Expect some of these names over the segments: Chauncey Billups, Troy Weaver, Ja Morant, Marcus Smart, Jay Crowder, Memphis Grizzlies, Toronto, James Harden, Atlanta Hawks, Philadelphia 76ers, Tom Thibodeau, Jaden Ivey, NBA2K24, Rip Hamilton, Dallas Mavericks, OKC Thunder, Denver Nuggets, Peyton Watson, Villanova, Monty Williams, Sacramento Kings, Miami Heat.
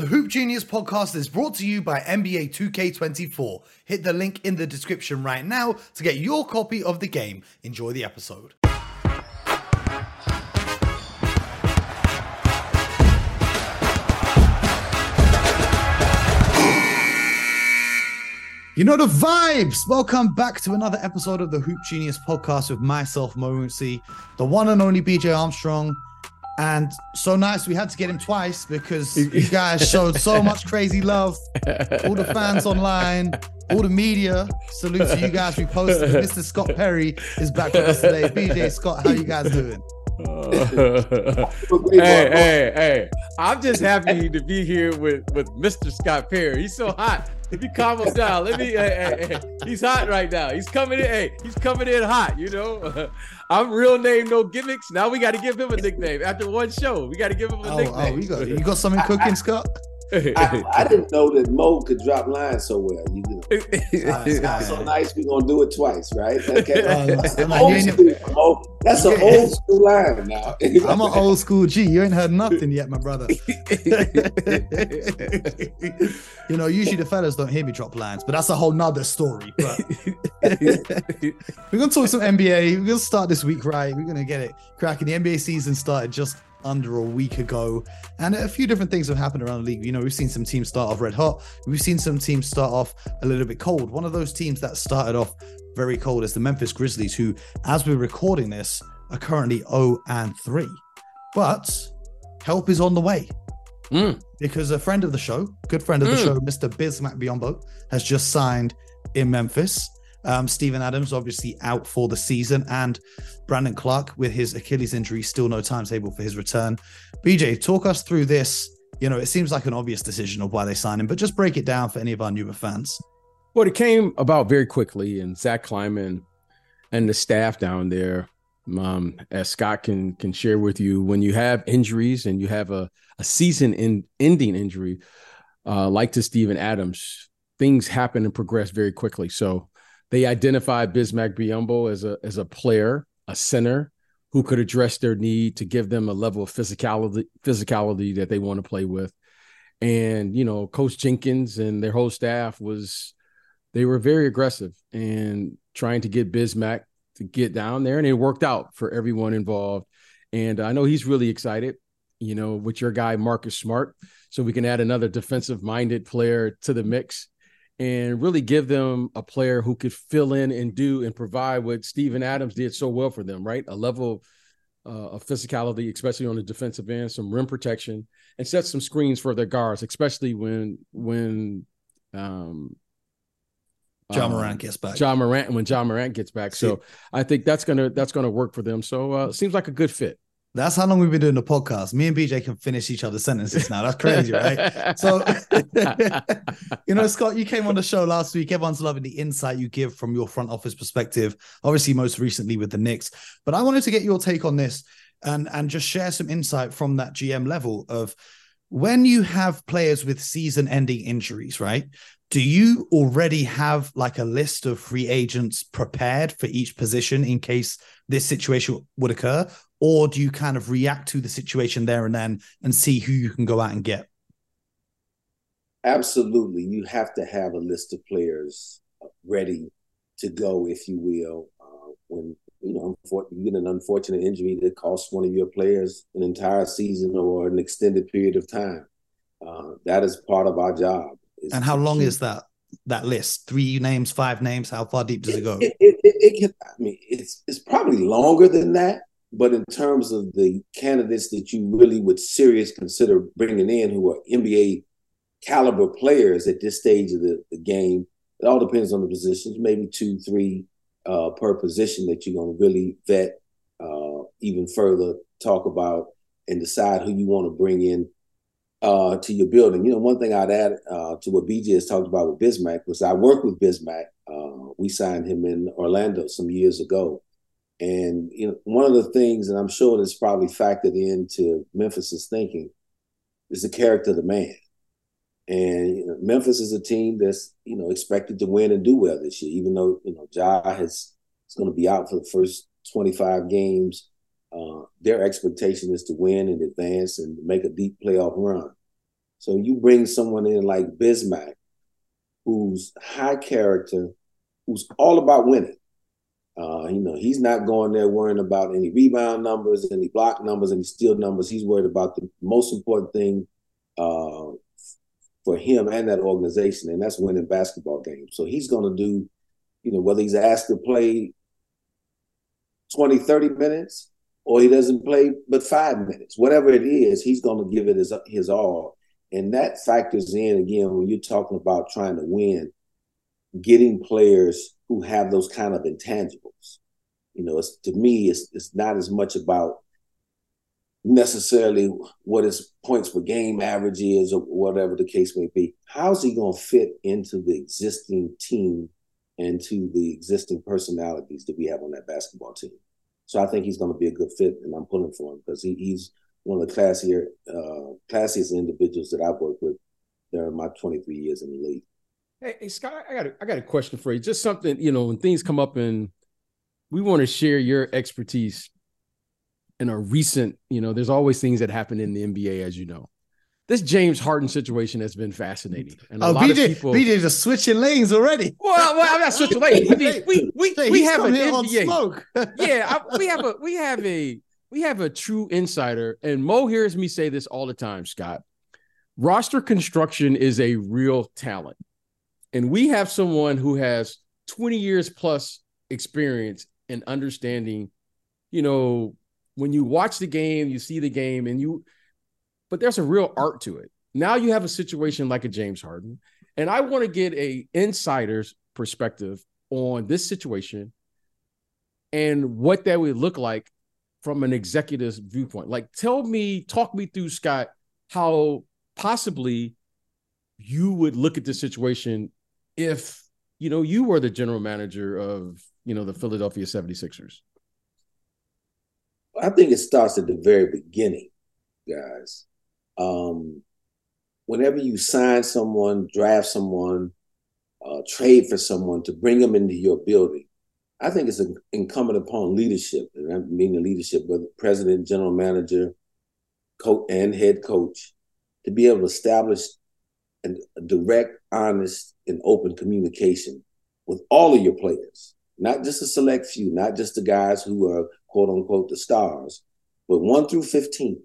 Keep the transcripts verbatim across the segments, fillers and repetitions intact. The Hoop Genius podcast is brought to you by N B A two K twenty-four. Hit the link in the description right now to get your copy of the game. Enjoy the episode. You know the vibes! Welcome back to another episode of the Hoop Genius podcast with myself, Mo Runcie, the one and only B J Armstrong. And so nice, we had to get him twice because you guys showed so much crazy love. All the fans online, all the media. Salute to you guys. We posted. Mister Scott Perry is back with us today. B J, Scott, how you guys doing? hey, hey, hey. I'm just happy to be here with, with Mister Scott Perry. He's so hot. Let me calm him down. Let me. Hey, hey, hey. He's hot right now. He's coming in. Hey, he's coming in hot. You know, I'm real name, no gimmicks. Now we got to give him a nickname after one show. We got to give him a oh, nickname. Oh, we got, you got something cooking, I, Scott? I, I, I didn't know that Mo could drop lines so well. You know, it's so nice. We're gonna do it twice, right? Okay. Uh, that's an old school, Mo. That's an old school line now. I'm an old school G. You ain't heard nothing yet, my brother. You know, usually the fellas don't hear me drop lines, but that's a whole nother story. But we're gonna talk some N B A. We're gonna start this week right. We're gonna get it cracking. The N B A season started just under a week ago, and a few different things have happened around the league. You know, we've seen some teams start off red hot. We've seen some teams start off a little bit cold. One of those teams that started off very cold is the Memphis Grizzlies, who, as we're recording this, are currently oh and three. But help is on the way. Mm. Because a friend of the show, good friend of mm. the show, Mister Bismack Biyombo, has just signed in Memphis. Um, Steven Adams obviously out for the season, and Brandon Clark with his Achilles injury, still no timetable for his return. B J, talk us through this. You know, it seems like an obvious decision of why they signed him, but just break it down for any of our newer fans. Well, it came about very quickly, and Zach Kleiman and the staff down there, um, as Scott can can share with you, when you have injuries and you have a, a season in, ending injury, uh, like to Steven Adams, things happen and progress very quickly. So they identified Bismack Biyombo as a as a player, a center who could address their need to give them a level of physicality physicality that they want to play with. And, you know, Coach Jenkins and their whole staff was, they were very aggressive in trying to get Bismack to get down there, and it worked out for everyone involved. And I know he's really excited, you know, with your guy Marcus Smart, so we can add another defensive-minded player to the mix and really give them a player who could fill in and do and provide what Steven Adams did so well for them, right? A level uh, of physicality, especially on the defensive end, some rim protection, and set some screens for their guards, especially when when um, Ja Morant um, gets back. Ja Morant when Ja Morant gets back. See, so I think that's gonna that's gonna work for them. So uh, it seems like a good fit. That's how long we've been doing the podcast. Me and B J can finish each other's sentences now. That's crazy, right? So, you know, Scott, you came on the show last week. Everyone's loving the insight you give from your front office perspective, obviously most recently with the Knicks. But I wanted to get your take on this and, and just share some insight from that G M level of when you have players with season-ending injuries, right? Do you already have like a list of free agents prepared for each position in case this situation would occur? Or do you kind of react to the situation there and then and see who you can go out and get? Absolutely. You have to have a list of players ready to go, if you will. Uh, when you know you get an unfortunate injury that costs one of your players an entire season or an extended period of time. Uh, that is part of our job. It's and how long is that? That list, three names, five names, how far deep does it go? It, it, it, it can, I mean, it's it's probably longer than that. But in terms of the candidates that you really would seriously consider bringing in who are N B A caliber players at this stage of the, the game, it all depends on the positions, maybe two, three uh, per position that you're going to really vet, uh, even further talk about and decide who you want to bring in uh, to your building. You know, one thing I'd add uh, to what B J has talked about with Bismack was I worked with Bismack. Uh, we signed him in Orlando some years ago. And you know, one of the things, and I'm sure that's probably factored into Memphis's thinking, is the character of the man. And you know, Memphis is a team that's you know expected to win and do well this year, even though you know Ja has is going to be out for the first twenty-five games. Uh, their expectation is to win and advance and make a deep playoff run. So you bring someone in like Bismack, who's high character, who's all about winning. Uh, you know, he's not going there worrying about any rebound numbers, any block numbers, any steal numbers. He's worried about the most important thing uh, for him and that organization, and that's winning basketball games. So he's going to do, you know, whether he's asked to play twenty, thirty minutes or he doesn't play but five minutes, whatever it is, he's going to give it his, his all. And that factors in, again, when you're talking about trying to win, getting players who have those kind of intangibles. You know, it's, to me, it's it's not as much about necessarily what his points per game average is or whatever the case may be. How's he going to fit into the existing team and to the existing personalities that we have on that basketball team? So I think he's going to be a good fit, and I'm pulling for him because he, he's one of the classier, uh, classiest individuals that I've worked with during my twenty-three years in the league. Hey, hey Scott, I got a, I got a question for you. Just something, you know, when things come up and we want to share your expertise in a recent, you know, there's always things that happen in the N B A, as you know. This James Harden situation has been fascinating. And a oh, lot B J, of people, B J just switching lanes already. Well, well I'm not switching lanes. We we we, hey, we have an N B A. Smoke. yeah, I, we have a we have a we have a true insider, and Mo hears me say this all the time, Scott. Roster construction is a real talent. And we have someone who has twenty years plus experience and understanding. You know, when you watch the game, you see the game, and you, but there's a real art to it. Now you have a situation like a James Harden, and I want to get an insider's perspective on this situation and what that would look like from an executive's viewpoint. Like, tell me, talk me through, Scott, how possibly you would look at this situation if, you know, you were the general manager of, you know, the Philadelphia seventy-sixers? I think it starts at the very beginning, guys. Um, whenever you sign someone, draft someone, uh, trade for someone to bring them into your building, I think it's incumbent upon leadership, and I mean the leadership, whether president, general manager, coach, and head coach, to be able to establish and direct, honest, and open communication with all of your players, not just a select few, not just the guys who are quote-unquote the stars, but one through fifteen,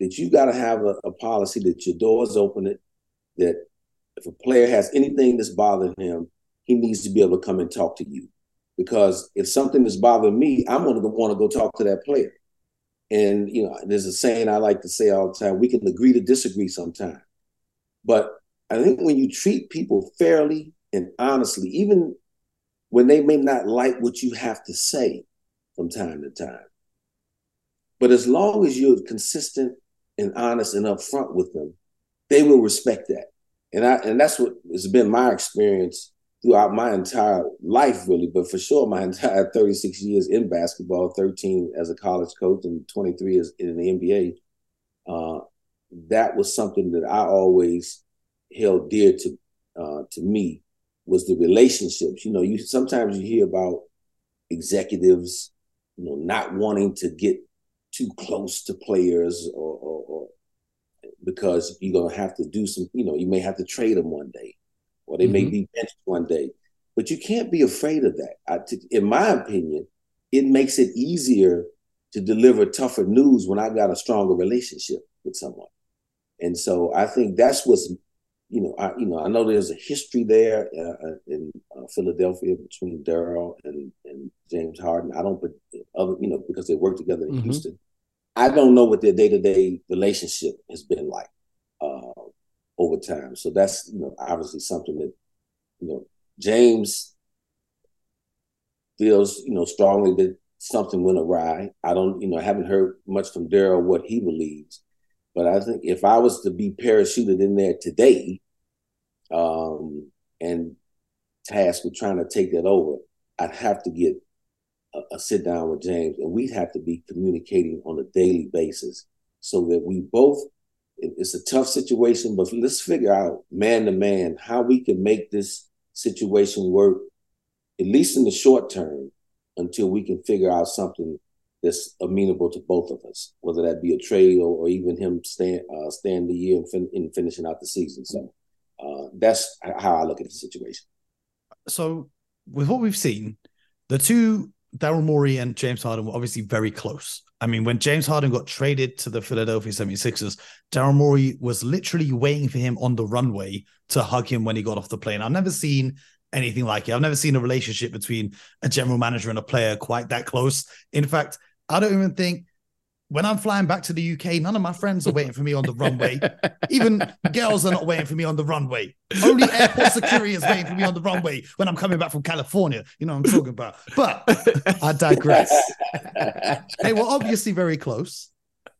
that you got to have a, a policy that your door is open, that if a player has anything that's bothering him, he needs to be able to come and talk to you. Because if something is bothering me, I'm going to want to go talk to that player. And, you know, there's a saying I like to say all the time, we can agree to disagree sometime. But I think when you treat people fairly and honestly, even when they may not like what you have to say from time to time, but as long as you're consistent and honest and upfront with them, they will respect that. And I and that's what has been my experience throughout my entire life, really, but for sure my entire thirty-six years in basketball, thirteen as a college coach and twenty-three as in the N B A. Uh, that was something that I always held dear to uh, to me, was the relationships. You know, you sometimes you hear about executives, you know, not wanting to get too close to players, or, or, or because you're gonna have to do some. You know, you may have to trade them one day, or they mm-hmm. may be benched one day. But you can't be afraid of that. I, t- in my opinion, it makes it easier to deliver tougher news when I got a stronger relationship with someone. And so I think that's what's. You know, I you know I know there's a history there uh, in uh, Philadelphia between Darryl and, and James Harden. I don't, other you know, because they work together in mm-hmm. Houston. I don't know what their day to day relationship has been like uh, over time. So that's, you know, obviously something that, you know, James feels, you know, strongly that something went awry. I don't you know I haven't heard much from Darryl what he believes. But I think if I was to be parachuted in there today um, and tasked with trying to take that over, I'd have to get a, a sit down with James, and we'd have to be communicating on a daily basis so that we both, it, it's a tough situation, but let's figure out man to man how we can make this situation work, at least in the short term, until we can figure out something that's amenable to both of us, whether that be a trade or, or even him stand uh, stand the year and, fin- and finishing out the season. So uh, that's how I look at the situation. So with what we've seen, the two, Darryl Morey and James Harden, were obviously very close. I mean, when James Harden got traded to the Philadelphia seventy-sixers, Darryl Morey was literally waiting for him on the runway to hug him when he got off the plane. I've never seen anything like it. I've never seen a relationship between a general manager and a player quite that close. In fact, I don't even think when I'm flying back to the U K, none of my friends are waiting for me on the runway. Even girls are not waiting for me on the runway. Only airport security is waiting for me on the runway when I'm coming back from California. You know what I'm talking about. But I digress. They were obviously very close.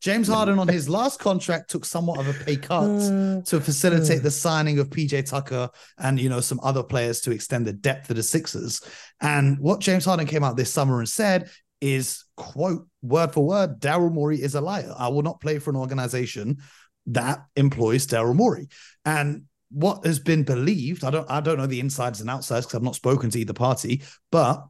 James Harden on his last contract took somewhat of a pay cut to facilitate the signing of P J Tucker and, you know, some other players to extend the depth of the Sixers. And what James Harden came out this summer and said is, quote, word for word, Darryl Morey is a liar. I will not play for an organization that employs Darryl Morey. And what has been believed, I don't I don't know the insides and outsides because I've not spoken to either party, but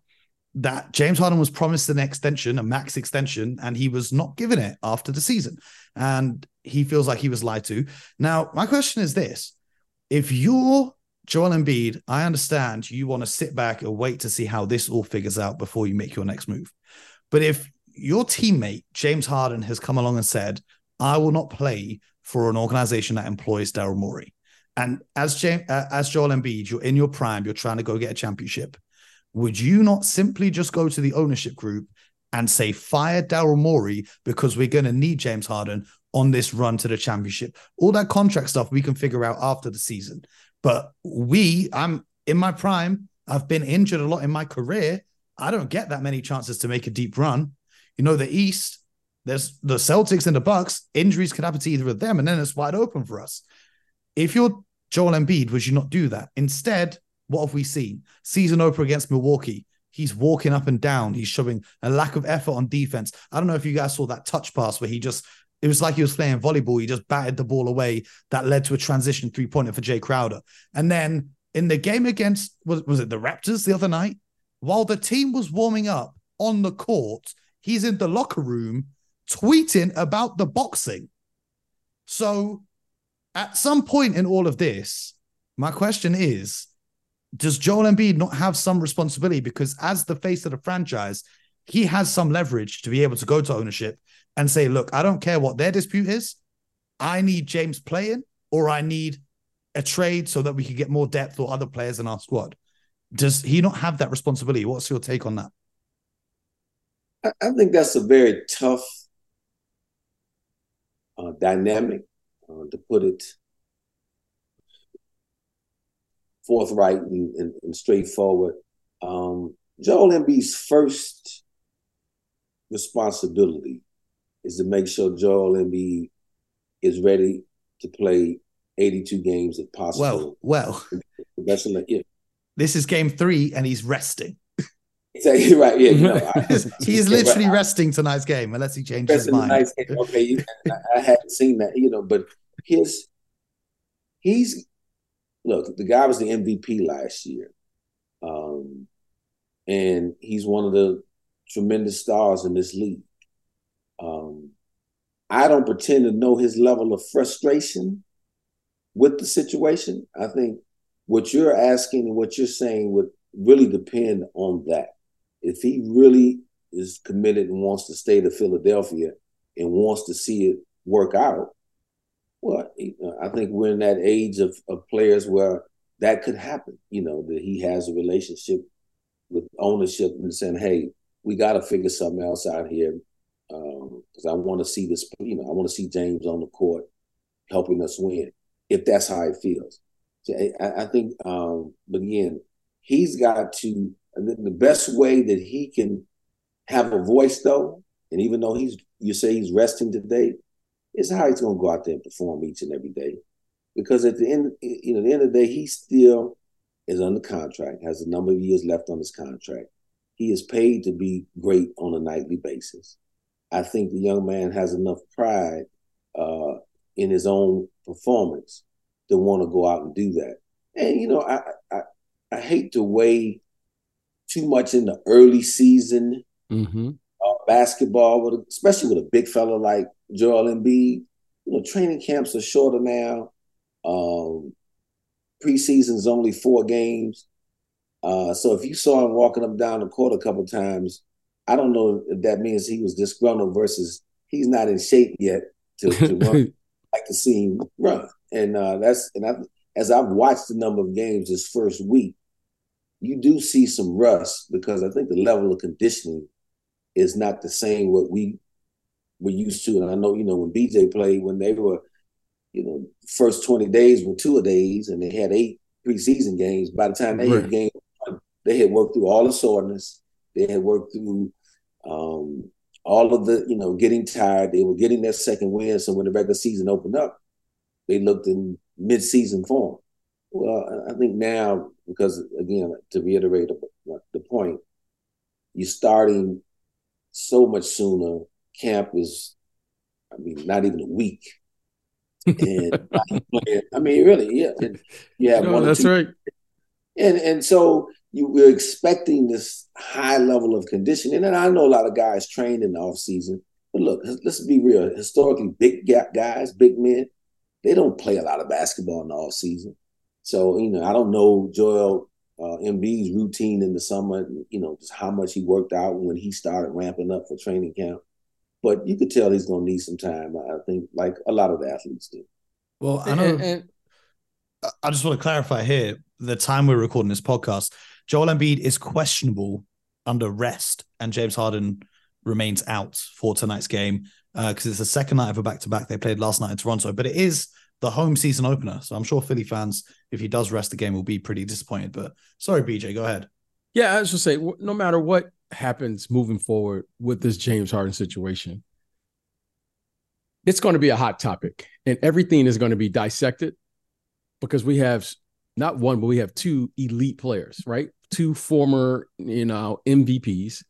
that James Harden was promised an extension, a max extension, and he was not given it after the season. And he feels like he was lied to. Now, my question is this. If you're Joel Embiid, I understand you want to sit back and wait to see how this all figures out before you make your next move. But if your teammate, James Harden, has come along and said, I will not play for an organization that employs Darryl Morey. And as James, uh, as Joel Embiid, you're in your prime, you're trying to go get a championship. Would you not simply just go to the ownership group and say, fire Darryl Morey because we're going to need James Harden on this run to the championship? All that contract stuff we can figure out after the season. But we, I'm in my prime. I've been injured a lot in my career. I don't get that many chances to make a deep run. You know, the East, there's the Celtics and the Bucks. Injuries could happen to either of them, and then it's wide open for us. If you're Joel Embiid, would you not do that? Instead, what have we seen? Season opener against Milwaukee. He's walking up and down. He's showing a lack of effort on defense. I don't know if you guys saw that touch pass where he just... It was like he was playing volleyball. He just batted the ball away. That led to a transition three-pointer for Jay Crowder. And then in the game against, was, was it the Raptors the other night? While the team was warming up on the court, he's in the locker room tweeting about the boxing. So at some point in all of this, my question is, does Joel Embiid not have some responsibility? Because as the face of the franchise, he has some leverage to be able to go to ownership and say, look, I don't care what their dispute is. I need James playing, or I need a trade so that we can get more depth or other players in our squad. Does he not have that responsibility? What's your take on that? I think that's a very tough uh, dynamic, uh, to put it forthright and, and, and straightforward. Um, Joel Embiid's first responsibility is to make sure Joel Embiid is ready to play eighty-two games if possible. Well, well, this is game three and he's resting. Exactly right. Yeah, you know, I, he is literally right. resting tonight's game unless he changes resting his mind. Okay, you, I, I hadn't seen that, you know. But his, he's look. The guy was the M V P last year, um, and he's one of the tremendous stars in this league. Um, I don't pretend to know his level of frustration with the situation. I think what you're asking and what you're saying would really depend on that. If he really is committed and wants to stay to Philadelphia and wants to see it work out, well, I think we're in that age of, of players where that could happen, you know, that he has a relationship with ownership and saying, hey, we got to figure something else out here. Because um, I want to see this, you know, I want to see James on the court helping us win, if that's how it feels. So I, I think, um, but again, he's got to, I think the best way that he can have a voice, though, and even though he's, you say he's resting today, is how he's going to go out there and perform each and every day. Because at the end, you know, at the end of the day, he still is under contract, has a number of years left on his contract. He is paid to be great on a nightly basis. I think the young man has enough pride uh, in his own performance to want to go out and do that. And, you know, I, I, I hate to weigh too much in the early season mm-hmm. uh, basketball, with a, especially with a big fella like Joel Embiid. You know, training camps are shorter now. Um, preseason's only four games. Uh, so if you saw him walking up down the court a couple times, I don't know if that means he was disgruntled versus he's not in shape yet to, to run. I like to see him run. And uh, that's and I, as I've watched the number of games this first week, you do see some rust because I think the level of conditioning is not the same what we were used to. And I know, you know, when B J played, when they were, you know, first twenty days were two-a-days and they had eight preseason games. By the time they right. had game, they had worked through all the soreness. They had worked through um, all of the, you know, getting tired. They were getting their second win. So when the regular season opened up, they looked in mid-season form. Well, I think now, because, again, to reiterate the, the point, you're starting so much sooner. Camp is, I mean, not even a week. And I mean, really, yeah. And you have no, one that's or two. Right. And, and so you were expecting this high level of conditioning. And I know a lot of guys trained in the offseason. But look, let's be real. Historically, big guys, big men, they don't play a lot of basketball in the offseason. So, you know, I don't know Joel uh, Embiid's routine in the summer, you know, just how much he worked out when he started ramping up for training camp. But you could tell he's going to need some time, I think, like a lot of the athletes do. Well, I know. And, and, I just want to clarify here, the time we're recording this podcast, Joel Embiid is questionable under rest, and James Harden remains out for tonight's game because uh, it's the second night of a back-to-back. They played last night in Toronto, but it is the home season opener. So I'm sure Philly fans, if he does rest the game, will be pretty disappointed. But sorry, B J, go ahead. Yeah, I was just saying, no matter what happens moving forward with this James Harden situation, it's going to be a hot topic and everything is going to be dissected because we have not one, but we have two elite players, right? Two former, you know, M V Ps.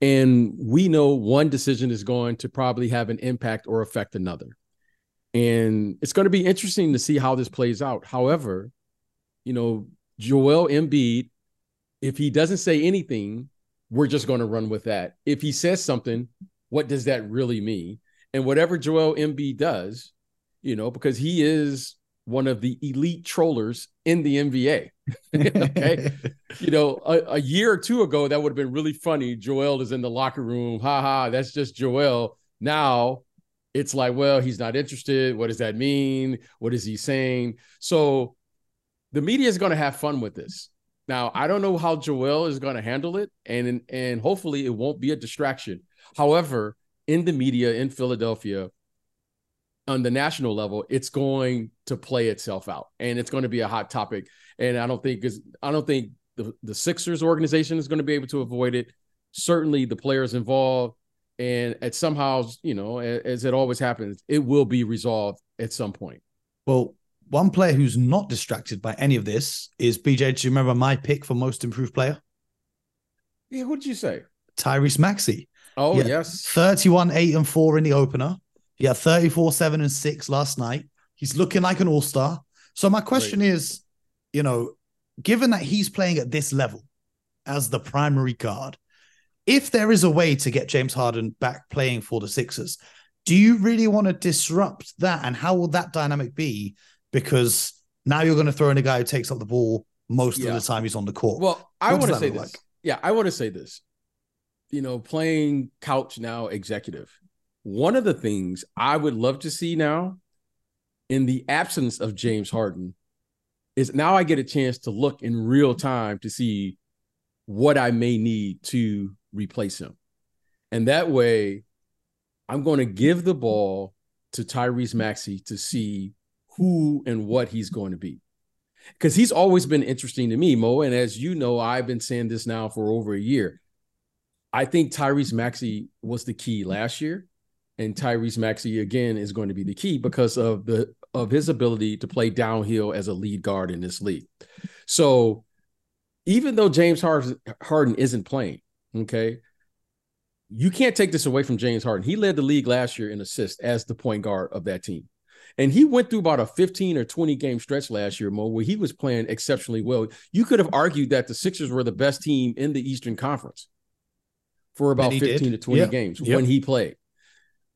And we know one decision is going to probably have an impact or affect another. And it's going to be interesting to see how this plays out. However, you know, Joel Embiid, if he doesn't say anything, we're just going to run with that. If he says something, what does that really mean? And whatever Joel Embiid does, you know, because he is one of the elite trollers in the N B A. Okay, you know, a, a year or two ago, that would have been really funny. Joel is in the locker room. Ha ha, that's just Joel. Now, it's like, well, he's not interested. What does that mean? What is he saying? So the media is going to have fun with this. Now, I don't know how Joel is going to handle it, and and hopefully it won't be a distraction. However, in the media in Philadelphia, on the national level, it's going to play itself out, and it's going to be a hot topic. And I don't think I don't think the, the Sixers organization is going to be able to avoid it. Certainly the players involved. And at somehow, you know, as it always happens, it will be resolved at some point. Well, one player who's not distracted by any of this is B J. Do you remember my pick for most improved player? Yeah, what did you say? Tyrese Maxey. Oh, yes. thirty-one, eight, and four in the opener. He had thirty-four, seven, and six last night. He's looking like an all-star. So my question Great. is, you know, given that he's playing at this level as the primary guard, if there is a way to get James Harden back playing for the Sixers, do you really want to disrupt that? And how will that dynamic be? Because now you're going to throw in a guy who takes up the ball most yeah. of the time he's on the court. Well, I what want to say this. Like? Yeah, I want to say this. You know, playing couch now executive. One of the things I would love to see now in the absence of James Harden is now I get a chance to look in real time to see what I may need to replace him. And that way, I'm going to give the ball to Tyrese Maxey to see who and what he's going to be. Because he's always been interesting to me, Mo. And as you know, I've been saying this now for over a year. I think Tyrese Maxey was the key last year. And Tyrese Maxey, again, is going to be the key because of the of his ability to play downhill as a lead guard in this league. So even though James Harden isn't playing, okay, you can't take this away from James Harden. He led the league last year in assists as the point guard of that team. And he went through about a fifteen or twenty game stretch last year, Mo, where he was playing exceptionally well. You could have argued that the Sixers were the best team in the Eastern Conference. for about fifteen did. to twenty yep. games yep. when he played.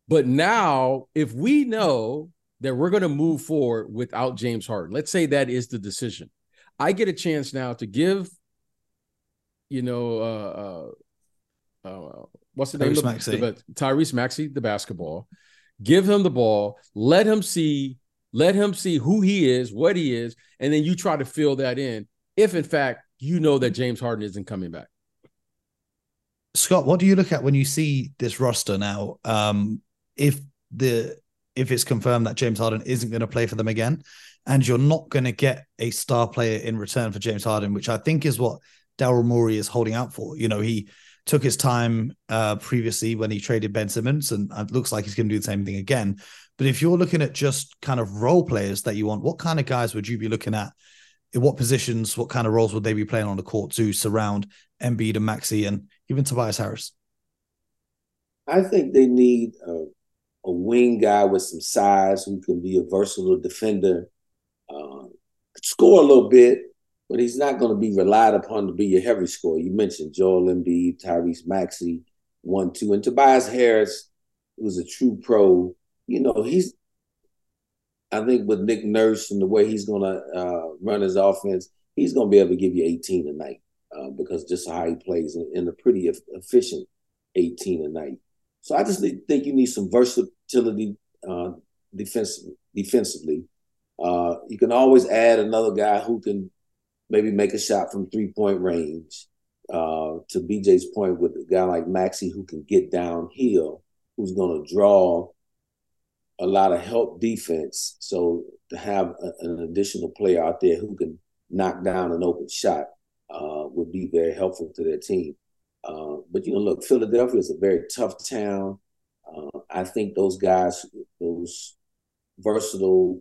But now, if we know that we're going to move forward without James Harden, let's say that is the decision. I get a chance now to give, you know, uh, uh, what's the name? Tyrese Maxey. The, the, Tyrese Maxey, the basketball. Give him the ball. Let him see. Let him see who he is, what he is, and then you try to fill that in. If in fact you know that James Harden isn't coming back. Scott, what do you look at when you see this roster now? Um, if the if it's confirmed that James Harden isn't going to play for them again, and you're not going to get a star player in return for James Harden, which I think is what Darryl Morey is holding out for. You know, he took his time uh, previously when he traded Ben Simmons, and it looks like he's going to do the same thing again. But if you're looking at just kind of role players that you want, what kind of guys would you be looking at? In what positions, what kind of roles would they be playing on the court to surround Embiid and Maxey and even Tobias Harris? I think they need a, a wing guy with some size who can be a versatile defender, uh, score a little bit, but he's not going to be relied upon to be a heavy scorer. You mentioned Joel Embiid, Tyrese Maxey, one, two, and Tobias Harris, who's a true pro. You know, he's, I think with Nick Nurse and the way he's going to uh, run his offense, he's going to be able to give you eighteen a night uh, because just how he plays in, in a pretty efficient eighteen a night. So I just think you need some versatility uh, defensively. defensively. Uh, you can always add another guy who can maybe make a shot from three-point range, uh, to B J's point, with a guy like Maxey who can get downhill, who's going to draw a lot of help defense. So to have a, an additional player out there who can knock down an open shot uh, would be very helpful to their team. Uh, but, you know, look, Philadelphia is a very tough town. Uh, I think those guys, those versatile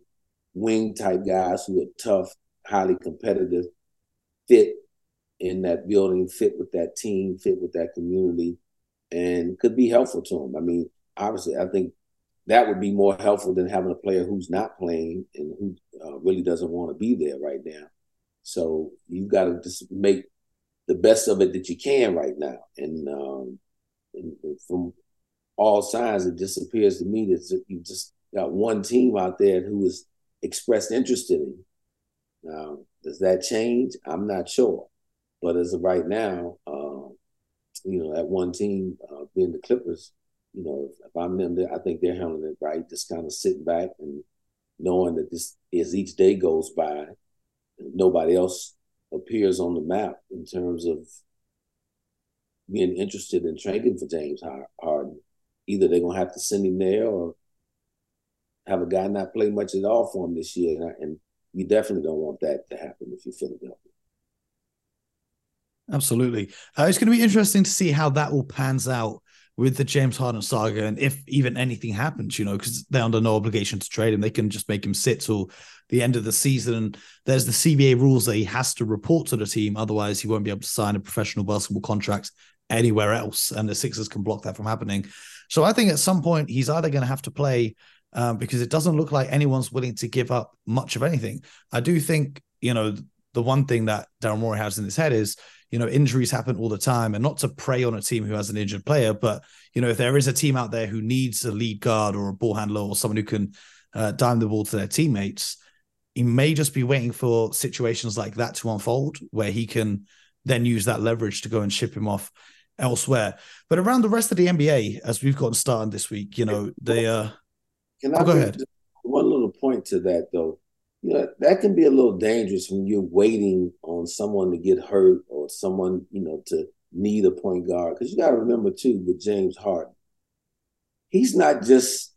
wing type guys who are tough, highly competitive, fit in that building, fit with that team, fit with that community, and could be helpful to them. I mean, obviously, I think that would be more helpful than having a player who's not playing and who uh, really doesn't want to be there right now. So you've got to just make the best of it that you can right now. And, um, and, and from all signs, it just appears to me that you've just got one team out there who has expressed interest in him. Now, does that change? I'm not sure. But as of right now, uh, you know, that one team uh, being the Clippers, you know, if I'm them, I think they're handling it right, just kind of sitting back and knowing that this as each day goes by, nobody else appears on the map in terms of being interested in trading for James Harden. Either they're going to have to send him there or have a guy not play much at all for him this year. And, I, and you definitely don't want that to happen if you're Philadelphia. Absolutely. Uh, it's going to be interesting to see how that all pans out with the James Harden saga, and if even anything happens, you know, because they're under no obligation to trade him. They can just make him sit till the end of the season. And there's the C B A rules that he has to report to the team. Otherwise, he won't be able to sign a professional basketball contract anywhere else. And the Sixers can block that from happening. So I think at some point he's either going to have to play um, because it doesn't look like anyone's willing to give up much of anything. I do think, you know, the one thing that Darryl Morey has in his head is, you know, injuries happen all the time, and not to prey on a team who has an injured player, but, you know, if there is a team out there who needs a lead guard or a ball handler or someone who can uh, dime the ball to their teammates, he may just be waiting for situations like that to unfold where he can then use that leverage to go and ship him off elsewhere. But around the rest of the N B A, as we've gotten started this week, you know, they... Uh... Can I oh, go ahead. One little point to that, though. You know, that can be a little dangerous when you're waiting on someone to get hurt or someone, you know, to need a point guard. Because you got to remember, too, with James Harden, he's not just,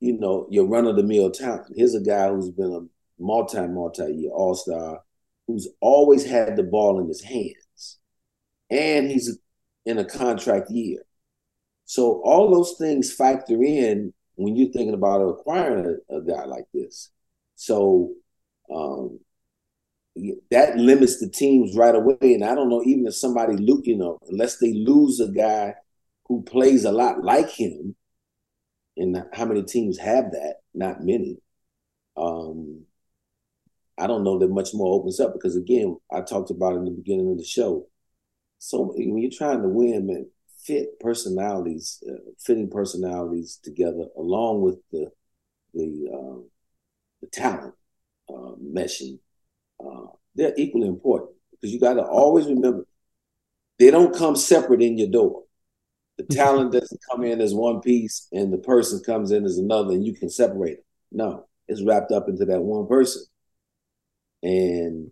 you know, your run-of-the-mill talent. Here's a guy who's been a multi, multi-year all-star who's always had the ball in his hands. And he's in a contract year. So all those things factor in when you're thinking about acquiring a, a guy like this. So um, that limits the teams right away. And I don't know, even if somebody, you know, unless they lose a guy who plays a lot like him, and how many teams have that? Not many. Um, I don't know that much more opens up because, again, I talked about it in the beginning of the show. So when you're trying to win, man, fit personalities, uh, fitting personalities together, along with the the, um, the talent uh, meshing. Uh, they're equally important, because you got to always remember they don't come separate in your door. The talent doesn't come in as one piece and the person comes in as another, and you can separate them. No, it's wrapped up into that one person, and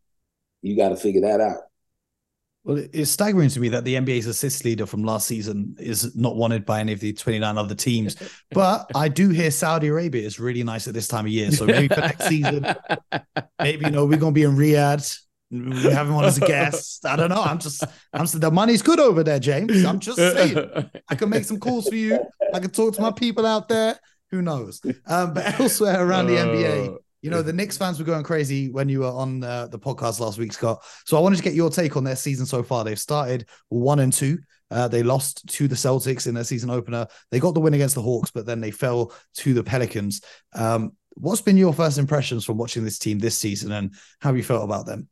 you got to figure that out. Well, it's staggering to me that the N B A's assist leader from last season is not wanted by any of the twenty-nine other teams. But I do hear Saudi Arabia is really nice at this time of year. So maybe for next season, maybe, you know, we're going to be in Riyadh. We have him on as a guest. I don't know. I'm just, I'm the money's good over there, James. I'm just saying. I can make some calls for you. I can talk to my people out there. Who knows? Um, but elsewhere around the N B A, you know, the Knicks fans were going crazy when you were on uh, the podcast last week, Scott. So I wanted to get your take on their season so far. They've started one and two. Uh, they lost to the Celtics in their season opener. They got the win against the Hawks, but then they fell to the Pelicans. Um, what's been your first impressions from watching this team this season, and how you felt about them?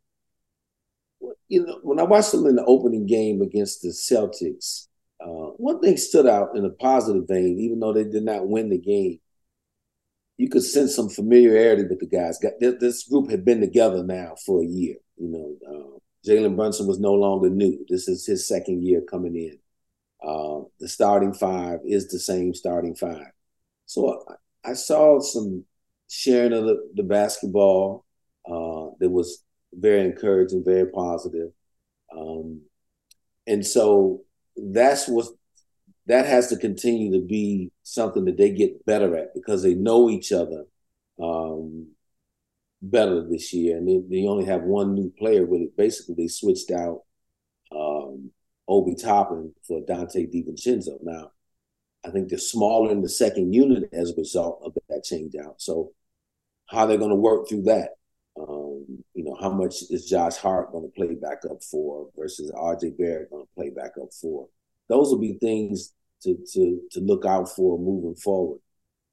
Well, you know, when I watched them in the opening game against the Celtics, uh, one thing stood out in a positive vein, even though they did not win the game. You could sense some familiarity with the guys. This group had been together now for a year. You know, uh, Jalen Brunson was no longer new. This is his second year coming in. Uh, the starting five is the same starting five. So I, I saw some sharing of the, the basketball uh, that was very encouraging, very positive. Um, and so that's what. That has to continue to be something that they get better at, because they know each other um, better this year. And they, they only have one new player with it. Basically, they switched out um, Obi Toppin for Dante DiVincenzo. Now, I think they're smaller in the second unit as a result of that change out. So how they're going to work through that, um, you know, how much is Josh Hart going to play back up for versus R J Barrett going to play back up for? Those will be things to to to look out for moving forward.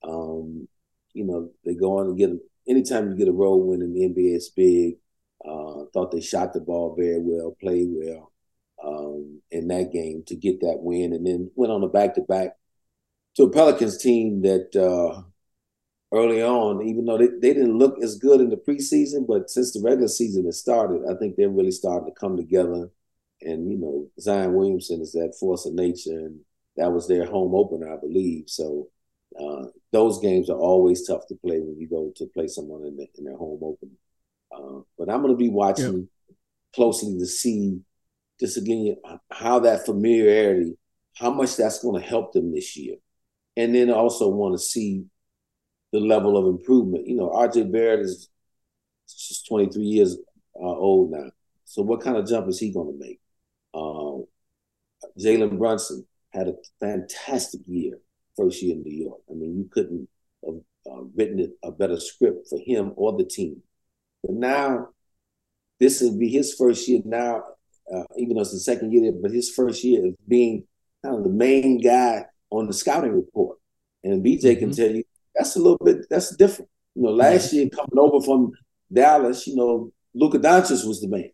Um, you know, they go on and get – anytime you get a road win in the N B A, it's big. Uh, thought they shot the ball very well, played well um, in that game to get that win, and then went on a back-to-back to a Pelicans team that uh, early on, even though they, they didn't look as good in the preseason, but since the regular season has started, I think they're really starting to come together. And, you know, Zion Williamson is that force of nature, and that was their home opener, I believe. So uh, those games are always tough to play when you go to play someone in, the, in their home opener. Uh, but I'm going to be watching yeah. closely to see, just again, how that familiarity, how much that's going to help them this year. And then also want to see the level of improvement. You know, R J Barrett is just twenty-three years uh, old now. So what kind of jump is he going to make? Um, Jalen Brunson had a fantastic year, first year in New York. I mean, you couldn't have uh, written a better script for him or the team. But now, this will be his first year now, uh, even though it's the second year, but his first year of being kind of the main guy on the scouting report. And B J mm-hmm. can tell you, that's a little bit, that's different. You know, last year, coming over from Dallas, you know, Luka Doncic was the man.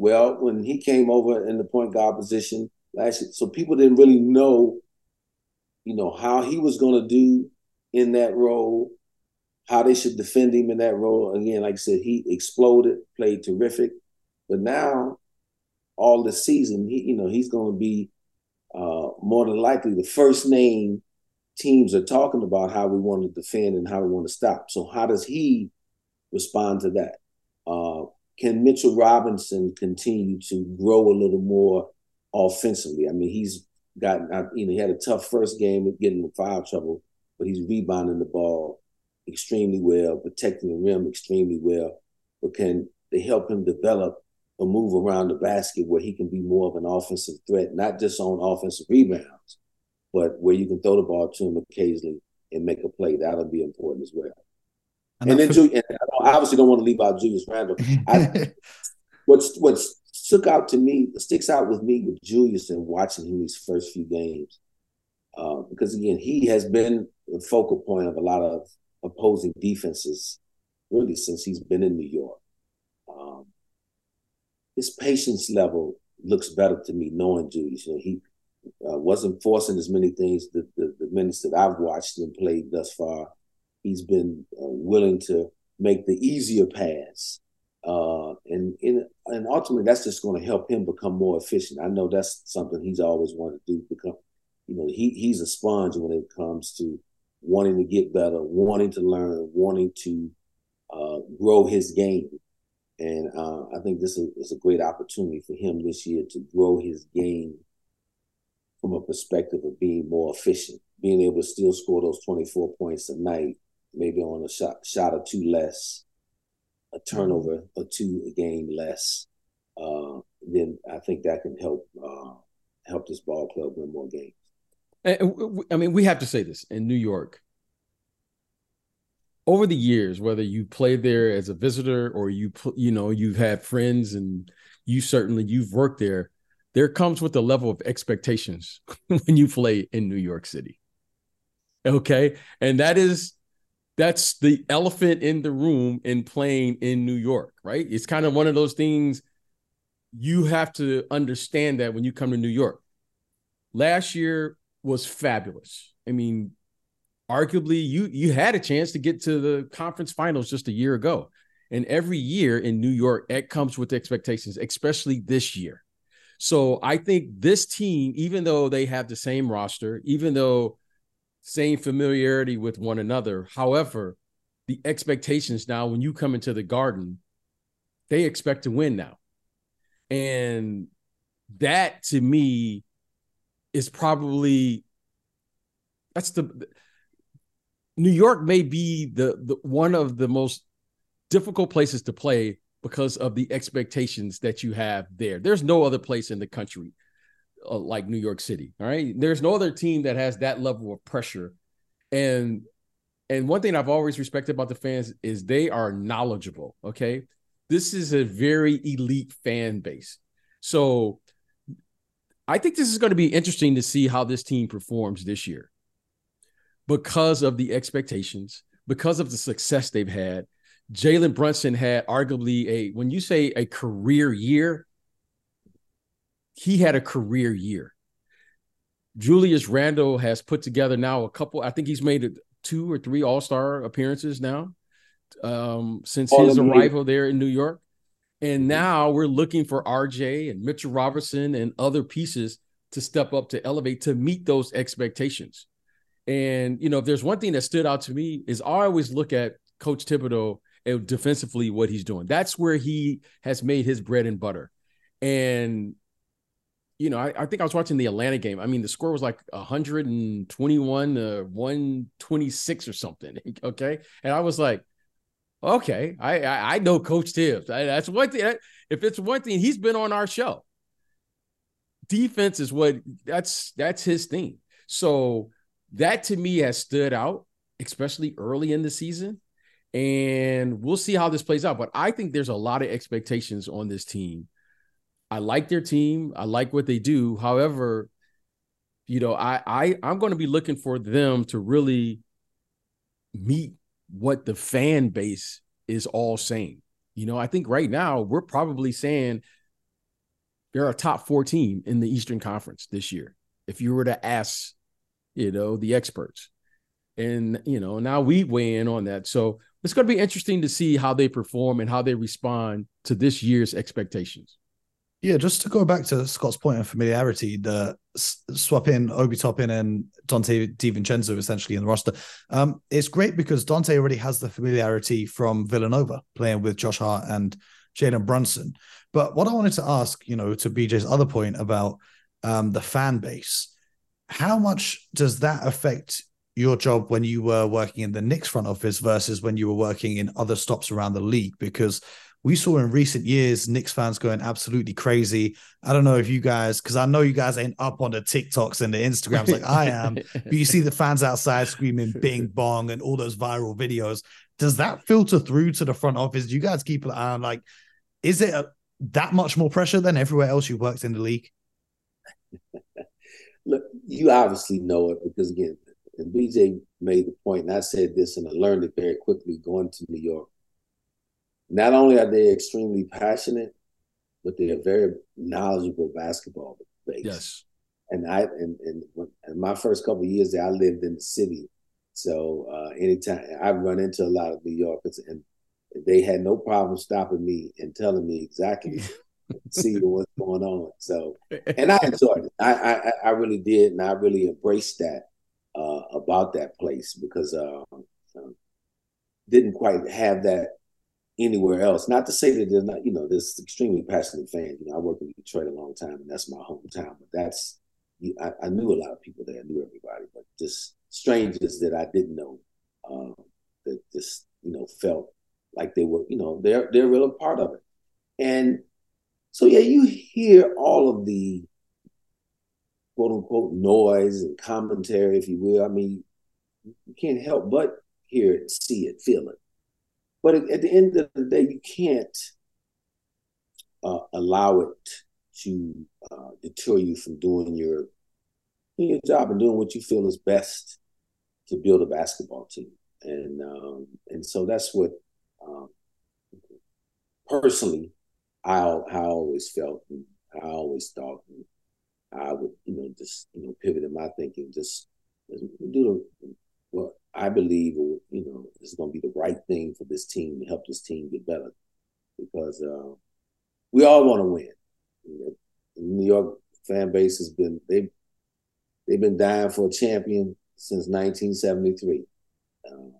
Well, when he came over in the point guard position last year, so people didn't really know, you know, how he was going to do in that role, how they should defend him in that role. Again, like I said, he exploded, played terrific. But now, all this season, he, you know, he's going to be uh, more than likely the first name teams are talking about, how we want to defend and how we want to stop. So how does he respond to that? Uh, Can Mitchell Robinson continue to grow a little more offensively? I mean, he's gotten, you know, he had a tough first game getting in foul trouble, but he's rebounding the ball extremely well, protecting the rim extremely well. But can they help him develop a move around the basket where he can be more of an offensive threat, not just on offensive rebounds, but where you can throw the ball to him occasionally and make a play? That'll be important as well. And, and then, Ju- and I obviously don't want to leave out Julius Randle. I, what's what's stuck out to me, sticks out with me with Julius and watching him these first few games, uh, because again, he has been the focal point of a lot of opposing defenses really since he's been in New York. Um, his patience level looks better to me, knowing Julius. You know, he uh, wasn't forcing as many things. The, the, the minutes that I've watched him play thus far, he's been uh, willing to make the easier pass. Uh, and, and, and ultimately, that's just going to help him become more efficient. I know that's something he's always wanted to do. Become, you know, he he's a sponge when it comes to wanting to get better, wanting to learn, wanting to uh, grow his game. And uh, I think this is, is a great opportunity for him this year to grow his game from a perspective of being more efficient, being able to still score those twenty-four points a night, maybe on a shot, shot or two less, a turnover or two a game less. Uh, then I think that can help uh, help this ball club win more games. I mean, we have to say this in New York. Over the years, whether you play there as a visitor or you, you know, you've had friends and you certainly you've worked there, there comes with a level of expectations when you play in New York City. Okay. And that is, that's the elephant in the room in playing in New York, right? It's kind of one of those things you have to understand that when you come to New York. Last year was fabulous. I mean, arguably, you you had a chance to get to the conference finals just a year ago. And every year in New York, it comes with expectations, especially this year. So I think this team, even though they have the same roster, even though same familiarity with one another, however, the expectations now when you come into the Garden, they expect to win now. And that, to me, is probably – that's the – New York may be the, the one of the most difficult places to play because of the expectations that you have there. There's no other place in the country uh, like New York City, all right? There's no other team that has that level of pressure. And and one thing I've always respected about the fans is they are knowledgeable, okay? This is a very elite fan base. So I think this is going to be interesting to see how this team performs this year, because of the expectations, because of the success they've had. Jalen Brunson had arguably a, when you say a career year, he had a career year. Julius Randle has put together now a couple, I think he's made two or three all-star appearances now um, since All his arrival there in New York. And now we're looking for R J and Mitchell Robinson and other pieces to step up, to elevate, to meet those expectations. And, you know, if there's one thing that stood out to me is I always look at Coach Thibodeau and defensively what he's doing. That's where he has made his bread and butter. And, you know, I, I think I was watching the Atlanta game. I mean, the score was like one twenty-one to one twenty-six or something. Okay. And I was like, okay, I I, I know Coach Tibbs. I, that's one thing. If it's one thing, he's been on our show. Defense is what that's, that's his thing. So that to me has stood out, especially early in the season. And we'll see how this plays out. But I think there's a lot of expectations on this team. I like their team. I like what they do. However, you know, I, I, I'm going to be looking for them to really meet what the fan base is all saying. You know, I think right now we're probably saying they're a top four team in the Eastern Conference this year. If you were to ask, you know, the experts. And, you know, now we weigh in on that. So it's going to be interesting to see how they perform and how they respond to this year's expectations. Yeah, just to go back to Scott's point on familiarity, the swap in Obi Toppin and Dante DiVincenzo essentially in the roster. Um, it's great because Dante already has the familiarity from Villanova playing with Josh Hart and Jalen Brunson. But what I wanted to ask, you know, to B J's other point about um, the fan base, how much does that affect your job when you were working in the Knicks front office versus when you were working in other stops around the league? Because we saw in recent years, Knicks fans going absolutely crazy. I don't know if you guys, because I know you guys ain't up on the TikToks and the Instagrams like I am, but you see the fans outside screaming bing bong and all those viral videos. Does that filter through to the front office? Do you guys keep an eye on, like, is it a, that much more pressure than everywhere else you worked in the league? Look, you obviously know it because, again, and B J made the point, and I said this, and I learned it very quickly going to New York. Not only are they extremely passionate, but they're very knowledgeable basketball base. Yes. And I and, and when, in my first couple of years there, I lived in the city. So uh, anytime I've run into a lot of New Yorkers, and they had no problem stopping me and telling me exactly see what's going on. So, and I enjoyed it. I, I, I really did. And I really embraced that uh, about that place, because uh, um, didn't quite have that anywhere else. Not to say that there's not, you know, there's extremely passionate fans. You know, I worked in Detroit a long time, and that's my hometown, but that's, I, I knew a lot of people there. I knew everybody, but just strangers that I didn't know, um, that just, you know, felt like they were, you know, they're, they're a real part of it. And so, yeah, you hear all of the quote unquote noise and commentary, if you will. I mean, you can't help but hear it, see it, feel it. But at the end of the day, you can't uh, allow it to uh, deter you from doing your, doing your job and doing what you feel is best to build a basketball team. And um, and so that's what, um, personally, I, I always felt and I always thought, and I would, you know, just, you know, pivot in my thinking, just do the, what I believe, you know, is going to be the right thing for this team to help this team get better, because uh, we all want to win. You know, the New York fan base has been, they, they've been dying for a champion since nineteen seventy-three. Uh,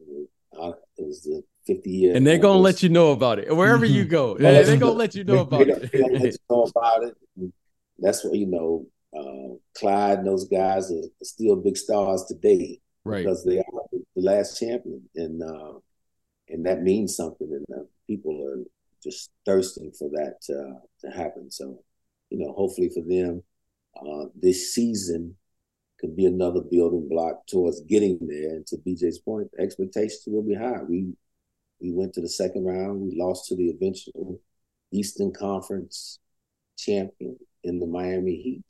you know, it was the fifty years. And they're going to let you know about it. Wherever you go, they're going to let you know about it. They're going to let you know about it. And that's what, you know, uh, Clyde and those guys are still big stars today. Right. Because they are the last champion. And uh, and that means something. And uh, people are just thirsting for that uh, to happen. So, you know, hopefully for them, uh, this season could be another building block towards getting there. And to B J's point, expectations will be high. We we went to the second round. We lost to the eventual Eastern Conference champion in the Miami Heat.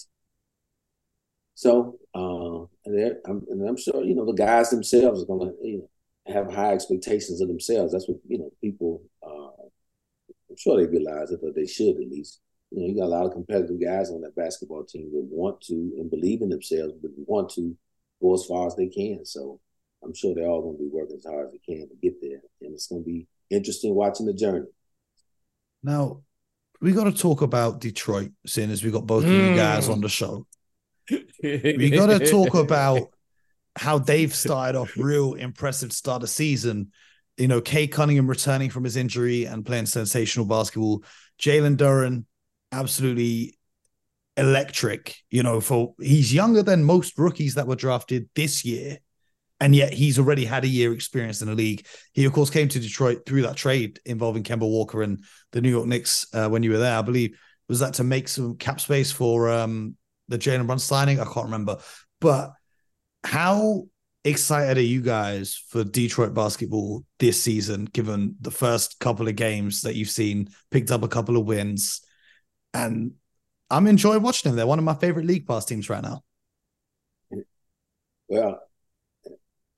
So, uh, and I'm, and I'm sure, you know, the guys themselves are going to, you know, have high expectations of themselves. That's what, you know, people, uh, I'm sure they realize it, or they should at least. You know, you got a lot of competitive guys on that basketball team that want to and believe in themselves, but want to go as far as they can. So I'm sure they're all going to be working as hard as they can to get there. And it's going to be interesting watching the journey. Now, we got to talk about Detroit, seeing as we got both mm. of you guys on the show. We got to talk about how they've started off real impressive start of season. You know, Cade Cunningham returning from his injury and playing sensational basketball. Jalen Duren, absolutely electric. You know, for he's younger than most rookies that were drafted this year, and yet he's already had a year experience in the league. He, of course, came to Detroit through that trade involving Kemba Walker and the New York Knicks uh, when you were there, I believe. Was that to make some cap space for um, the Jalen Brunson signing? I can't remember. But how excited are you guys for Detroit basketball this season, given the first couple of games that you've seen, picked up a couple of wins? And I'm enjoying watching them. They're one of my favorite league pass teams right now. Well,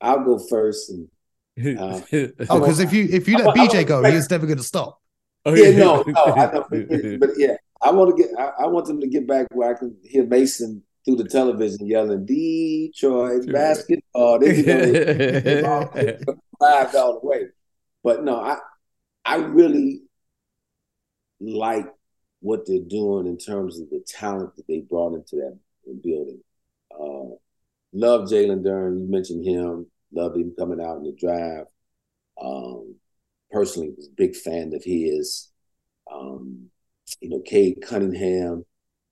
I'll go first. And, uh, oh, because if you if you let B J go, he's never going to stop. Yeah, no, no. I know, but, but yeah, I want to get. I, I want them to get back where I can hear Mason through the television yelling Detroit basketball. They can go live all the way. But no, I I really like what they're doing in terms of the talent that they brought into that building. Uh, love Jalen Duren. You mentioned him. Loved him coming out in the draft. Um, personally, was a big fan of his. Um, you know, Cade Cunningham,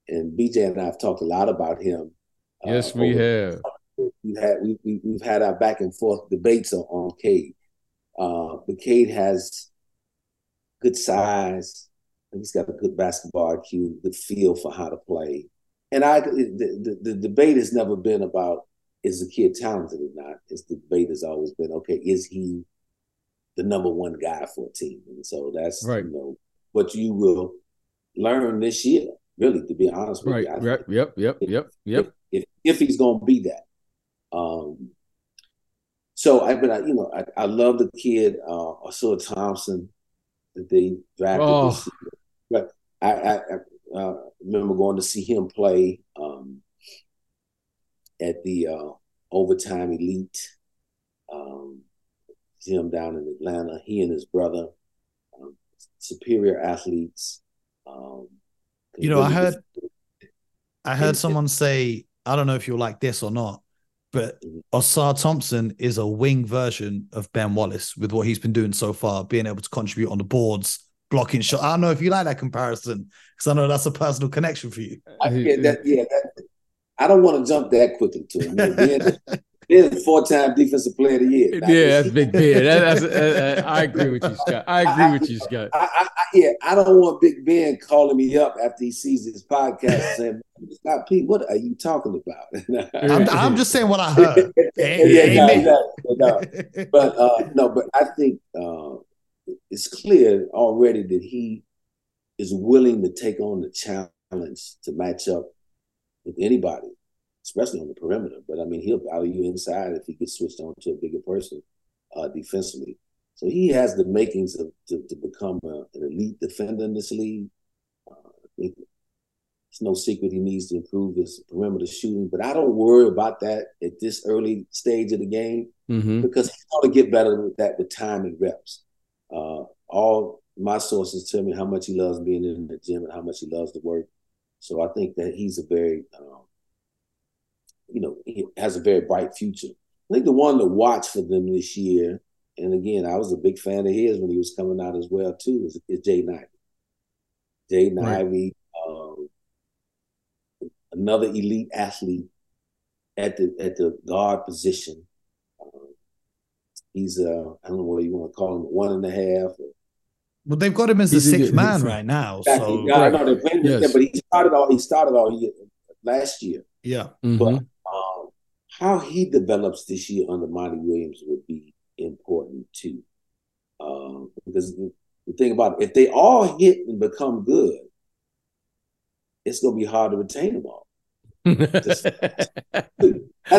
and B J and I have talked a lot about him. Yes, uh, we have. We've had we, we, we've had our back and forth debates on, on Cade. Uh, but Cade has good size. He's got a good basketball I Q, good feel for how to play. And I, the, the, the debate has never been about, is the kid talented or not? It's the debate has always been, okay, is he the number one guy for a team? And so that's, right. you know, what you will learn this year, really, to be honest with right. you. Right, yep, yep, if, yep, yep. If, if, if he's going to be that. Um, so, I, but I, you know, I, I love the kid, uh, Osoro Thompson, that they drafted oh. this year. But I, I, I uh, remember going to see him play um, at the uh, Overtime Elite um, gym down in Atlanta. He and his brother, um, superior athletes. Um, you know, I heard, I heard someone say, I don't know if you'll like this or not, but Osoro Thompson is a wing version of Ben Wallace with what he's been doing so far, being able to contribute on the boards, blocking shot. I don't know if you like that comparison, because I know that's a personal connection for you. I, yeah, that, yeah that, I don't want to jump that quickly to him. Ben, Ben's a four-time defensive player of the year. Now, yeah, that's Big Ben. That, that's, uh, I agree with you, Scott. I agree I, with you, Scott. I, I, I, yeah, I don't want Big Ben calling me up after he sees this podcast saying, Scott P, what are you talking about? I'm, I'm just saying what I heard. yeah, no, no, no. But uh, no, but I think uh, it's clear already that he is willing to take on the challenge to match up with anybody, especially on the perimeter. But, I mean, he'll value you inside if he gets switched on to a bigger person uh, defensively. So he has the makings of, to, to become a, an elite defender in this league. Uh, I think it's no secret he needs to improve his perimeter shooting. But I don't worry about that at this early stage of the game, mm-hmm. because he's going to get better with that with time and reps. Uh, all my sources tell me how much he loves being in the gym and how much he loves to work. So I think that he's a very, um, you know, he has a very bright future. I think the one to watch for them this year, and again, I was a big fan of his when he was coming out as well too, is, is Jaden Ivey. Jaden right. Ivey, um, another elite athlete at the at the guard position. Um, he's, uh, I don't know what you want to call him, one and a half. Or, Well, they've got him as the sixth man right now. So. No, no, they're playing yes. him, but he started all he started all year, last year. Yeah, mm-hmm. but um, how he develops this year under Monty Williams would be important too, um, because the thing about it, if they all hit and become good, it's going to be hard to retain them all. That's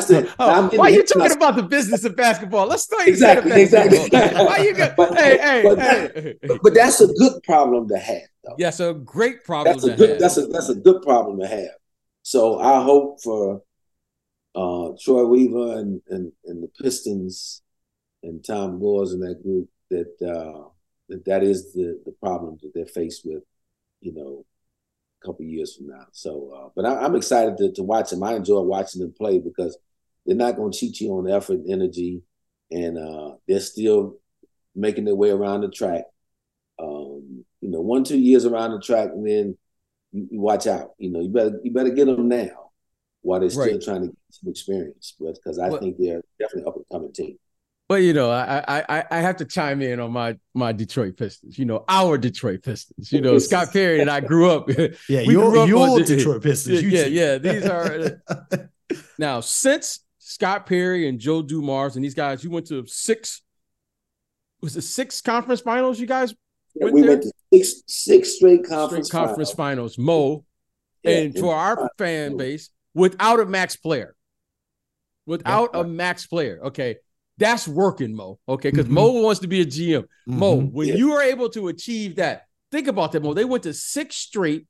the, oh, why you talking myself. about the business of basketball? Let's start exactly, exactly. why you got, but, hey, hey, but, hey. That, but that's a good problem to have, though. Yeah, so great problem. That's a to good. Have. That's a that's a good problem to have. So I hope for uh, Troy Weaver and, and and the Pistons and Tom Gores and that group that uh, that that is the the problem that they're faced with, you know, couple years from now. So, uh, but I, I'm excited to, to watch him. I enjoy watching them play because they're not going to cheat you on effort and energy, and uh, they're still making their way around the track. Um, you know, one, two years around the track, and then you, you watch out. You know, you better you better get them now while they're still right. trying to get some experience, because I well, think they're definitely up and coming team. But, you know, I, I I have to chime in on my my Detroit Pistons, you know, our Detroit Pistons, you know, Scott Perry and I grew up. Yeah, your, grew up your Detroit the, Pistons. Yeah, yeah, yeah, these are. Uh, now, since Scott Perry and Joe Dumars and these guys, you went to six, was it six conference finals you guys went yeah, we there? went to six, six straight conference straight conference finals, finals Mo, yeah, and for our fan too. base, without a max player, without yeah. a max player, okay. That's working, Mo, okay? Because mm-hmm. Mo wants to be a G M. Mm-hmm. Mo, when yeah. you are able to achieve that, think about that, Mo. They went to six straight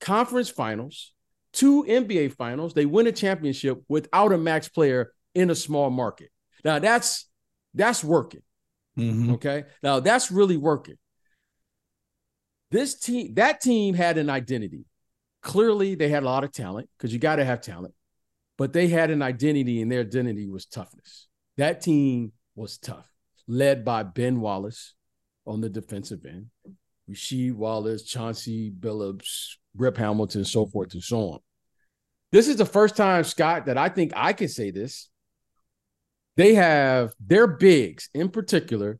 conference finals, two N B A finals. They win a championship without a max player in a small market. Now, that's that's working, mm-hmm. okay? Now, that's really working. This team, that team had an identity. Clearly, they had a lot of talent, because you got to have talent. But they had an identity, and their identity was toughness. That team was tough, led by Ben Wallace on the defensive end, Rasheed Wallace, Chauncey Billups, Rip Hamilton, so forth and so on. This is the first time, Scott, that I think I can say this. They have their bigs, in particular,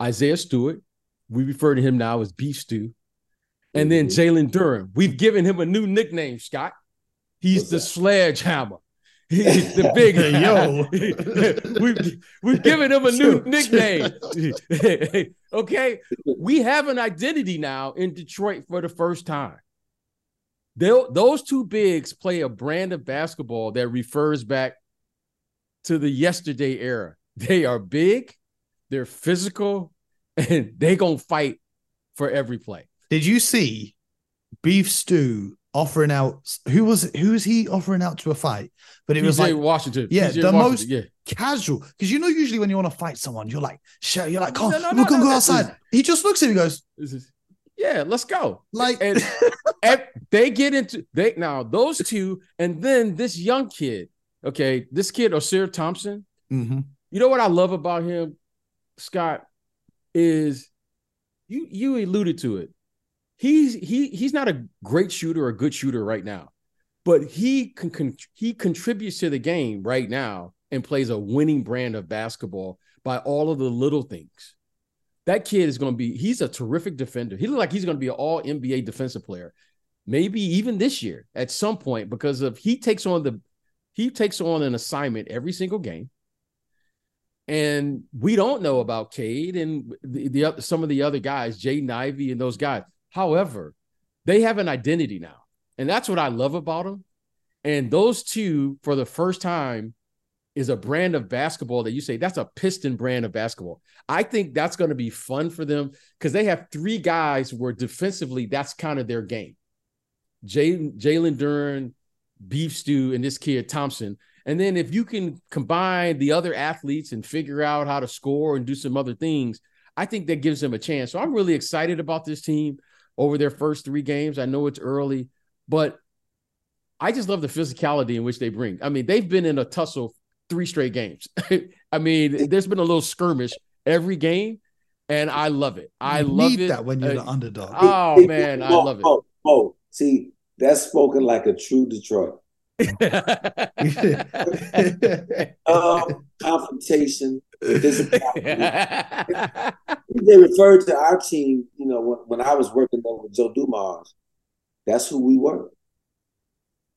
Isaiah Stewart. We refer to him now as Beef Stew. And then Jalen Duren. We've given him a new nickname, Scott. He's What's the that? Sledgehammer. He's the big yo. we've, we've given him a new nickname. Okay. We have an identity now in Detroit for the first time. They'll, those two bigs play a brand of basketball that refers back to the yesterday era. They are big, they're physical, and they're going to fight for every play. Did you see Beef Stew offering out. Who was who was he offering out to a fight? But it was like Washington. Yeah, P J the Washington, most yeah. casual. Because you know, usually when you want to fight someone, you're like, sure, you're like, oh, no, no, we're no, gonna no, go outside. Is, he just looks at me and goes, is, yeah, let's go. Like, and, and they get into they now those two, and then this young kid. Okay, this kid Osoro Thompson. Mm-hmm. You know what I love about him, Scott, is you you alluded to it. He's he he's not a great shooter or a good shooter right now, but he can, can he contributes to the game right now and plays a winning brand of basketball by all of the little things. That kid is going to be he's a terrific defender. He looks like he's going to be an all N B A defensive player, maybe even this year at some point because of he takes on the he takes on an assignment every single game. And we don't know about Cade and the, the some of the other guys, Jaden Ivey and those guys. However, they have an identity now. And that's what I love about them. And those two, for the first time, is a brand of basketball that you say, that's a Piston brand of basketball. I think that's going to be fun for them because they have three guys where defensively, that's kind of their game. Jalen Duren, Beef Stew, and this kid Thompson. And then if you can combine the other athletes and figure out how to score and do some other things, I think that gives them a chance. So I'm really excited about this team over their first three games. I know it's early, but I just love the physicality in which they bring. I mean, they've been in a tussle three straight games. I mean, there's been a little skirmish every game, and I love it. I you love need it. that when you're uh, the underdog. Oh, man, I love it. Oh, oh. See, that's spoken like a true Detroit. um, confrontation. They referred to our team, you know, when, when I was working over Joe Dumars, that's who we were.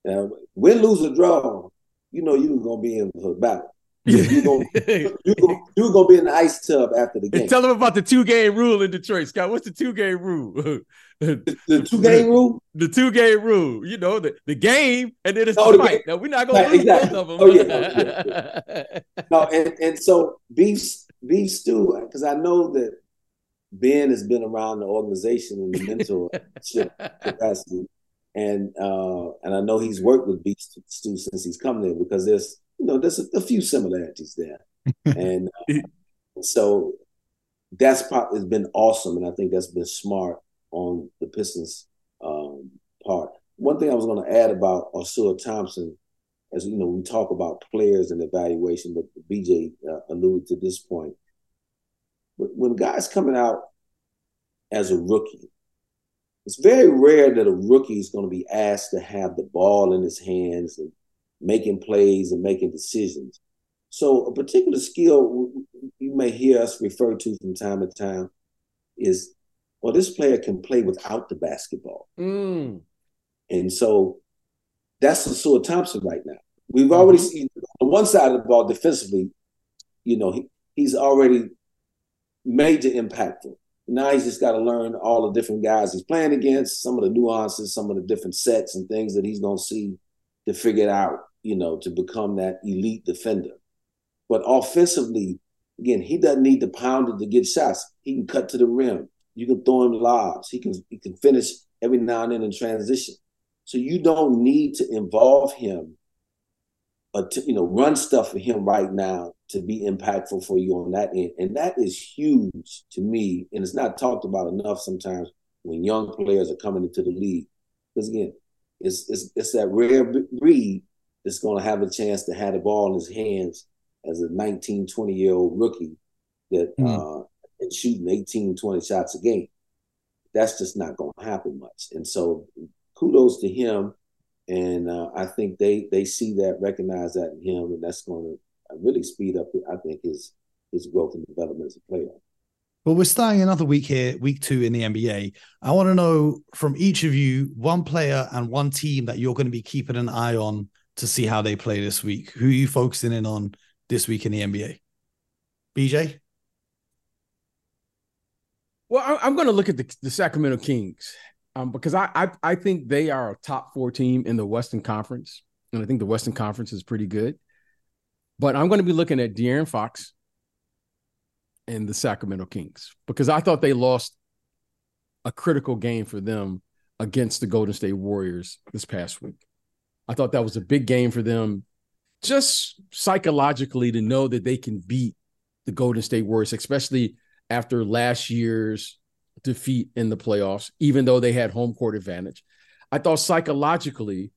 Now, win, lose, or draw, you know you were going to be in the battle. You're going to be in the ice tub after the game. And tell them about the two-game rule in Detroit, Scott. What's the two-game rule? The, the two-game rule? The two-game rule. You know, the, the game, and then it's oh, the fight. Now, we're not going to lose exactly. both of them. Oh, yeah, yeah, yeah. No, and, and so Beef, Beef Stew, because I know that Ben has been around the organization and the mentorship capacity, and, uh, and I know he's worked with Beef Stew since he's come there because there's You know, there's a, a few similarities there, and uh, so that's part has been awesome, and I think that's been smart on the Pistons' um, part. One thing I was going to add about Osoro Thompson, as you know, we talk about players and evaluation, but B J uh, alluded to this point. But when guys coming out as a rookie, it's very rare that a rookie is going to be asked to have the ball in his hands and making plays and making decisions. So a particular skill you may hear us refer to from time to time is, well, this player can play without the basketball. Mm. And so that's Osoro Thompson right now. We've already mm-hmm. seen on one side of the ball defensively, you know, he, he's already major impactful. Now he's just got to learn all the different guys he's playing against, some of the nuances, some of the different sets and things that he's going to see to figure it out, you know, to become that elite defender. But offensively, again, he doesn't need the pounder to get shots. He can cut to the rim. You can throw him lobs. He can he can finish every now and then in transition. So you don't need to involve him or to, you know, run stuff for him right now to be impactful for you on that end. And that is huge to me. And it's not talked about enough sometimes when young players are coming into the league. Because again, It's, it's it's that rare breed that's going to have a chance to have the ball in his hands as a nineteen, twenty-year-old rookie that mm. uh, and shooting eighteen, twenty shots a game. That's just not going to happen much. And so kudos to him. And uh, I think they, they see that, recognize that in him, and that's going to really speed up, I think, his, his growth and development as a player. Well, we're starting another week here, week two in the N B A. I want to know from each of you, one player and one team that you're going to be keeping an eye on to see how they play this week. Who are you focusing in on this week in the N B A? B J? Well, I'm going to look at the, the Sacramento Kings um, because I, I I think they are a top four team in the Western Conference, and I think the Western Conference is pretty good. But I'm going to be looking at De'Aaron Fox and the Sacramento Kings, because I thought they lost a critical game for them against the Golden State Warriors this past week. I thought that was a big game for them, just psychologically, to know that they can beat the Golden State Warriors, especially after last year's defeat in the playoffs, even though they had home court advantage. I thought psychologically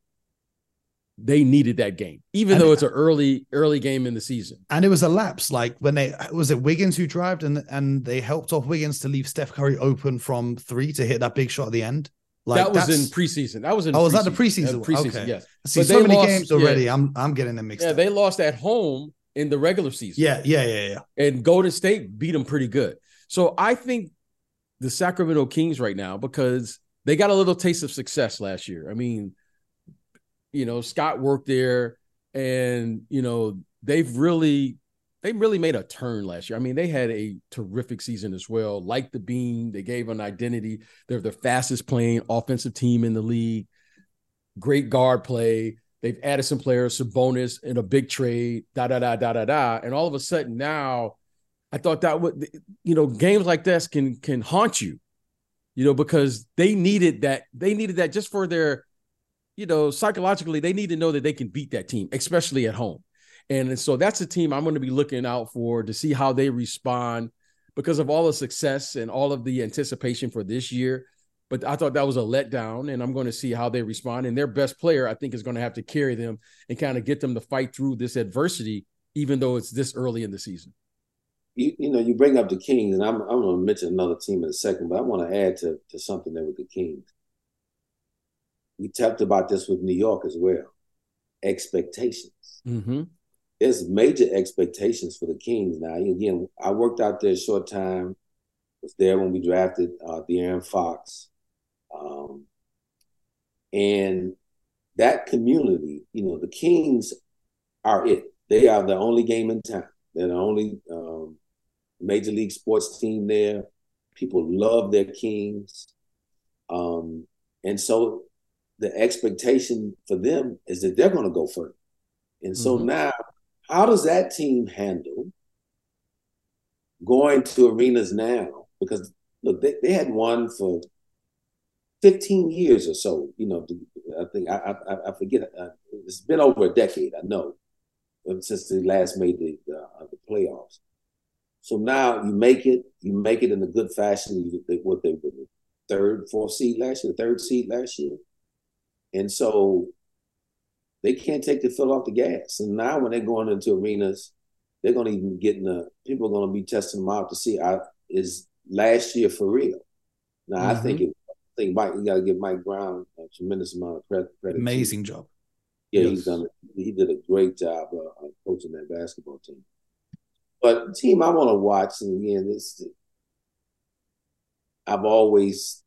they needed that game, even and though it's an early, early game in the season. And it was a lapse. Like when they, was it Wiggins who drived and, and they helped off Wiggins to leave Steph Curry open from three to hit that big shot at the end? Like that was in preseason. That was in. Oh, was that the preseason? Preseason, okay. Yes. I see, but so many lost, games already. Yeah. I'm I'm getting them mixed yeah, up. Yeah, they lost at home in the regular season. Yeah, yeah, yeah, yeah. And Golden State beat them pretty good. So I think the Sacramento Kings right now, because they got a little taste of success last year. I mean, you know, Scott worked there, and you know they've really they really made a turn last year. I mean, they had a terrific season as well. Like the Beam, they gave an identity. They're the fastest playing offensive team in the league. Great guard play. They've added some players, Sabonis in a big trade, da, da, da, da, da, da. And all of a sudden now, I thought that would, you know, games like this can, can haunt you, you know, because they needed that. They needed that just for their, you know, psychologically, they need to know that they can beat that team, especially at home. And so that's a team I'm going to be looking out for to see how they respond because of all the success and all of the anticipation for this year. But I thought that was a letdown, and I'm going to see how they respond. And their best player, I think, is going to have to carry them and kind of get them to fight through this adversity, even though it's this early in the season. You, you know, you bring up the Kings, and I'm, I'm going to mention another team in a second, but I want to add to, to something there with the Kings. We talked about this with New York as well. Expectations. Mm-hmm. There's major expectations for the Kings now. Again, I worked out there a short time. Was there when we drafted uh, De'Aaron Fox. Um, and that community, you know, the Kings are it. They are the only game in town. They're the only um, major league sports team there. People love their Kings. Um, and so the expectation for them is that they're going to go further. And so mm-hmm. now, how does that team handle going to arenas now? Because, look, they, they had won for fifteen years or so. You know, I think, I I, I forget, uh, it's been over a decade, I know, since they last made the, uh, the playoffs. So now you make it, you make it in a good fashion. You, they, what they were the third, fourth seed last year, third seed last year. And so they can't take the foot off the gas. And now when they're going into arenas, they're going to even get in the – people are going to be testing them out to see I, is last year for real. Now, mm-hmm. I think it, I think Mike – you got to give Mike Brown a tremendous amount of credit. credit Amazing to. job. Yeah, yes. he's done he did a great job uh, coaching that basketball team. But the team I want to watch, and again, it's, I've always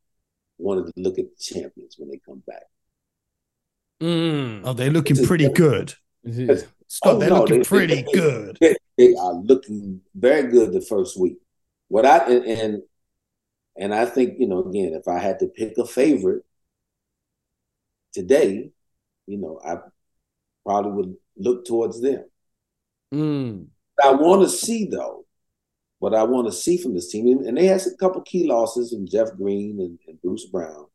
wanted to look at the champions when they come back. Mm. Oh, they're looking pretty good. Scott, oh, they're no, looking they, pretty they, good. They, they are looking very good the first week. What I and and I think, you know, again, if I had to pick a favorite today, you know, I probably would look towards them. Mm. I want to see though, what I want to see from this team, and, and they had a couple key losses in Jeff Green and, and Bruce Brown.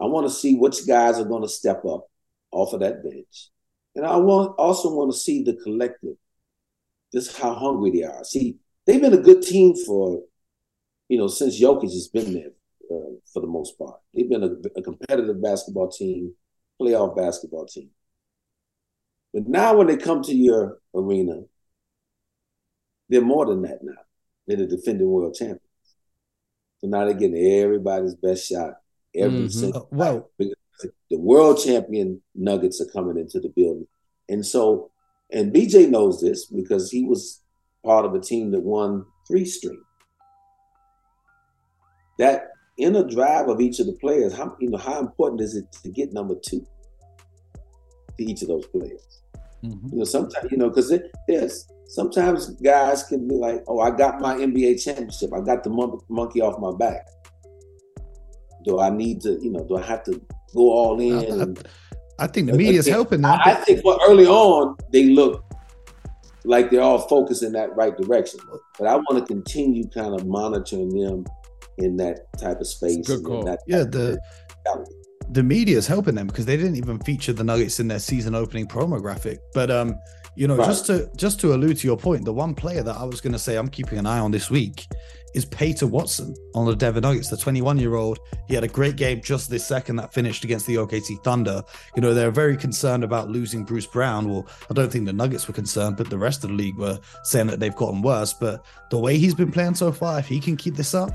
I want to see which guys are going to step up off of that bench. And I want also want to see the collective, just how hungry they are. See, they've been a good team for, you know, since Jokic has been there uh, for the most part. They've been a, a competitive basketball team, playoff basketball team. But now when they come to your arena, they're more than that now. They're the defending world champions. So now they're getting everybody's best shot every mm-hmm. single time. Wow. The world champion Nuggets are coming into the building. And so, and B J knows this because he was part of a team that won three straight. That inner drive of each of the players, how, you know, how important is it to get number two to each of those players? Mm-hmm. You know, sometimes, you know, because there's sometimes guys can be like, oh, I got my N B A championship. I got the mon- monkey off my back. Do I need to, you know, do I have to go all in? I, and, I think the media is helping that. I think well, early on, they look like they're all focused in that right direction. But I want to continue kind of monitoring them in that type of space. Good call. Yeah, the, the media is helping them because they didn't even feature the Nuggets in their season opening promo graphic. But um, you know, right. just to just to allude to your point, the one player that I was going to say I'm keeping an eye on this week is Peyton Watson on the Denver Nuggets, the twenty-one-year-old. He had a great game just this second that finished against the O K C Thunder. You know, they're very concerned about losing Bruce Brown. Well, I don't think the Nuggets were concerned, but the rest of the league were saying that they've gotten worse. But the way he's been playing so far, if he can keep this up,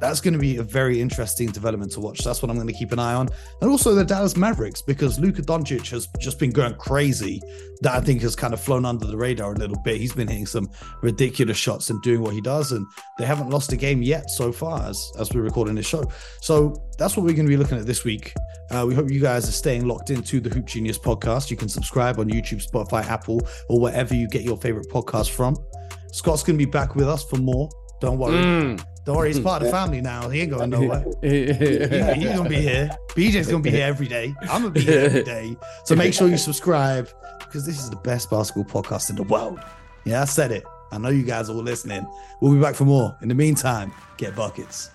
that's going to be a very interesting development to watch. That's what I'm going to keep an eye on. And also the Dallas Mavericks, because Luka Doncic has just been going crazy. That I think has kind of flown under the radar a little bit. He's been hitting some ridiculous shots and doing what he does. And they haven't lost a game yet so far as, as we're recording this show. So that's what we're going to be looking at this week. Uh, we hope you guys are staying locked into the Hoop Genius podcast. You can subscribe on YouTube, Spotify, Apple, or wherever you get your favorite podcast from. Scott's going to be back with us for more. Don't worry. Mm. Don't worry, he's part of the family now. He ain't going nowhere. He's he, he going to be here. B J's going to be here every day. I'm going to be here every day. So make sure you subscribe because this is the best basketball podcast in the world. Yeah, I said it. I know you guys are all listening. We'll be back for more. In the meantime, get buckets.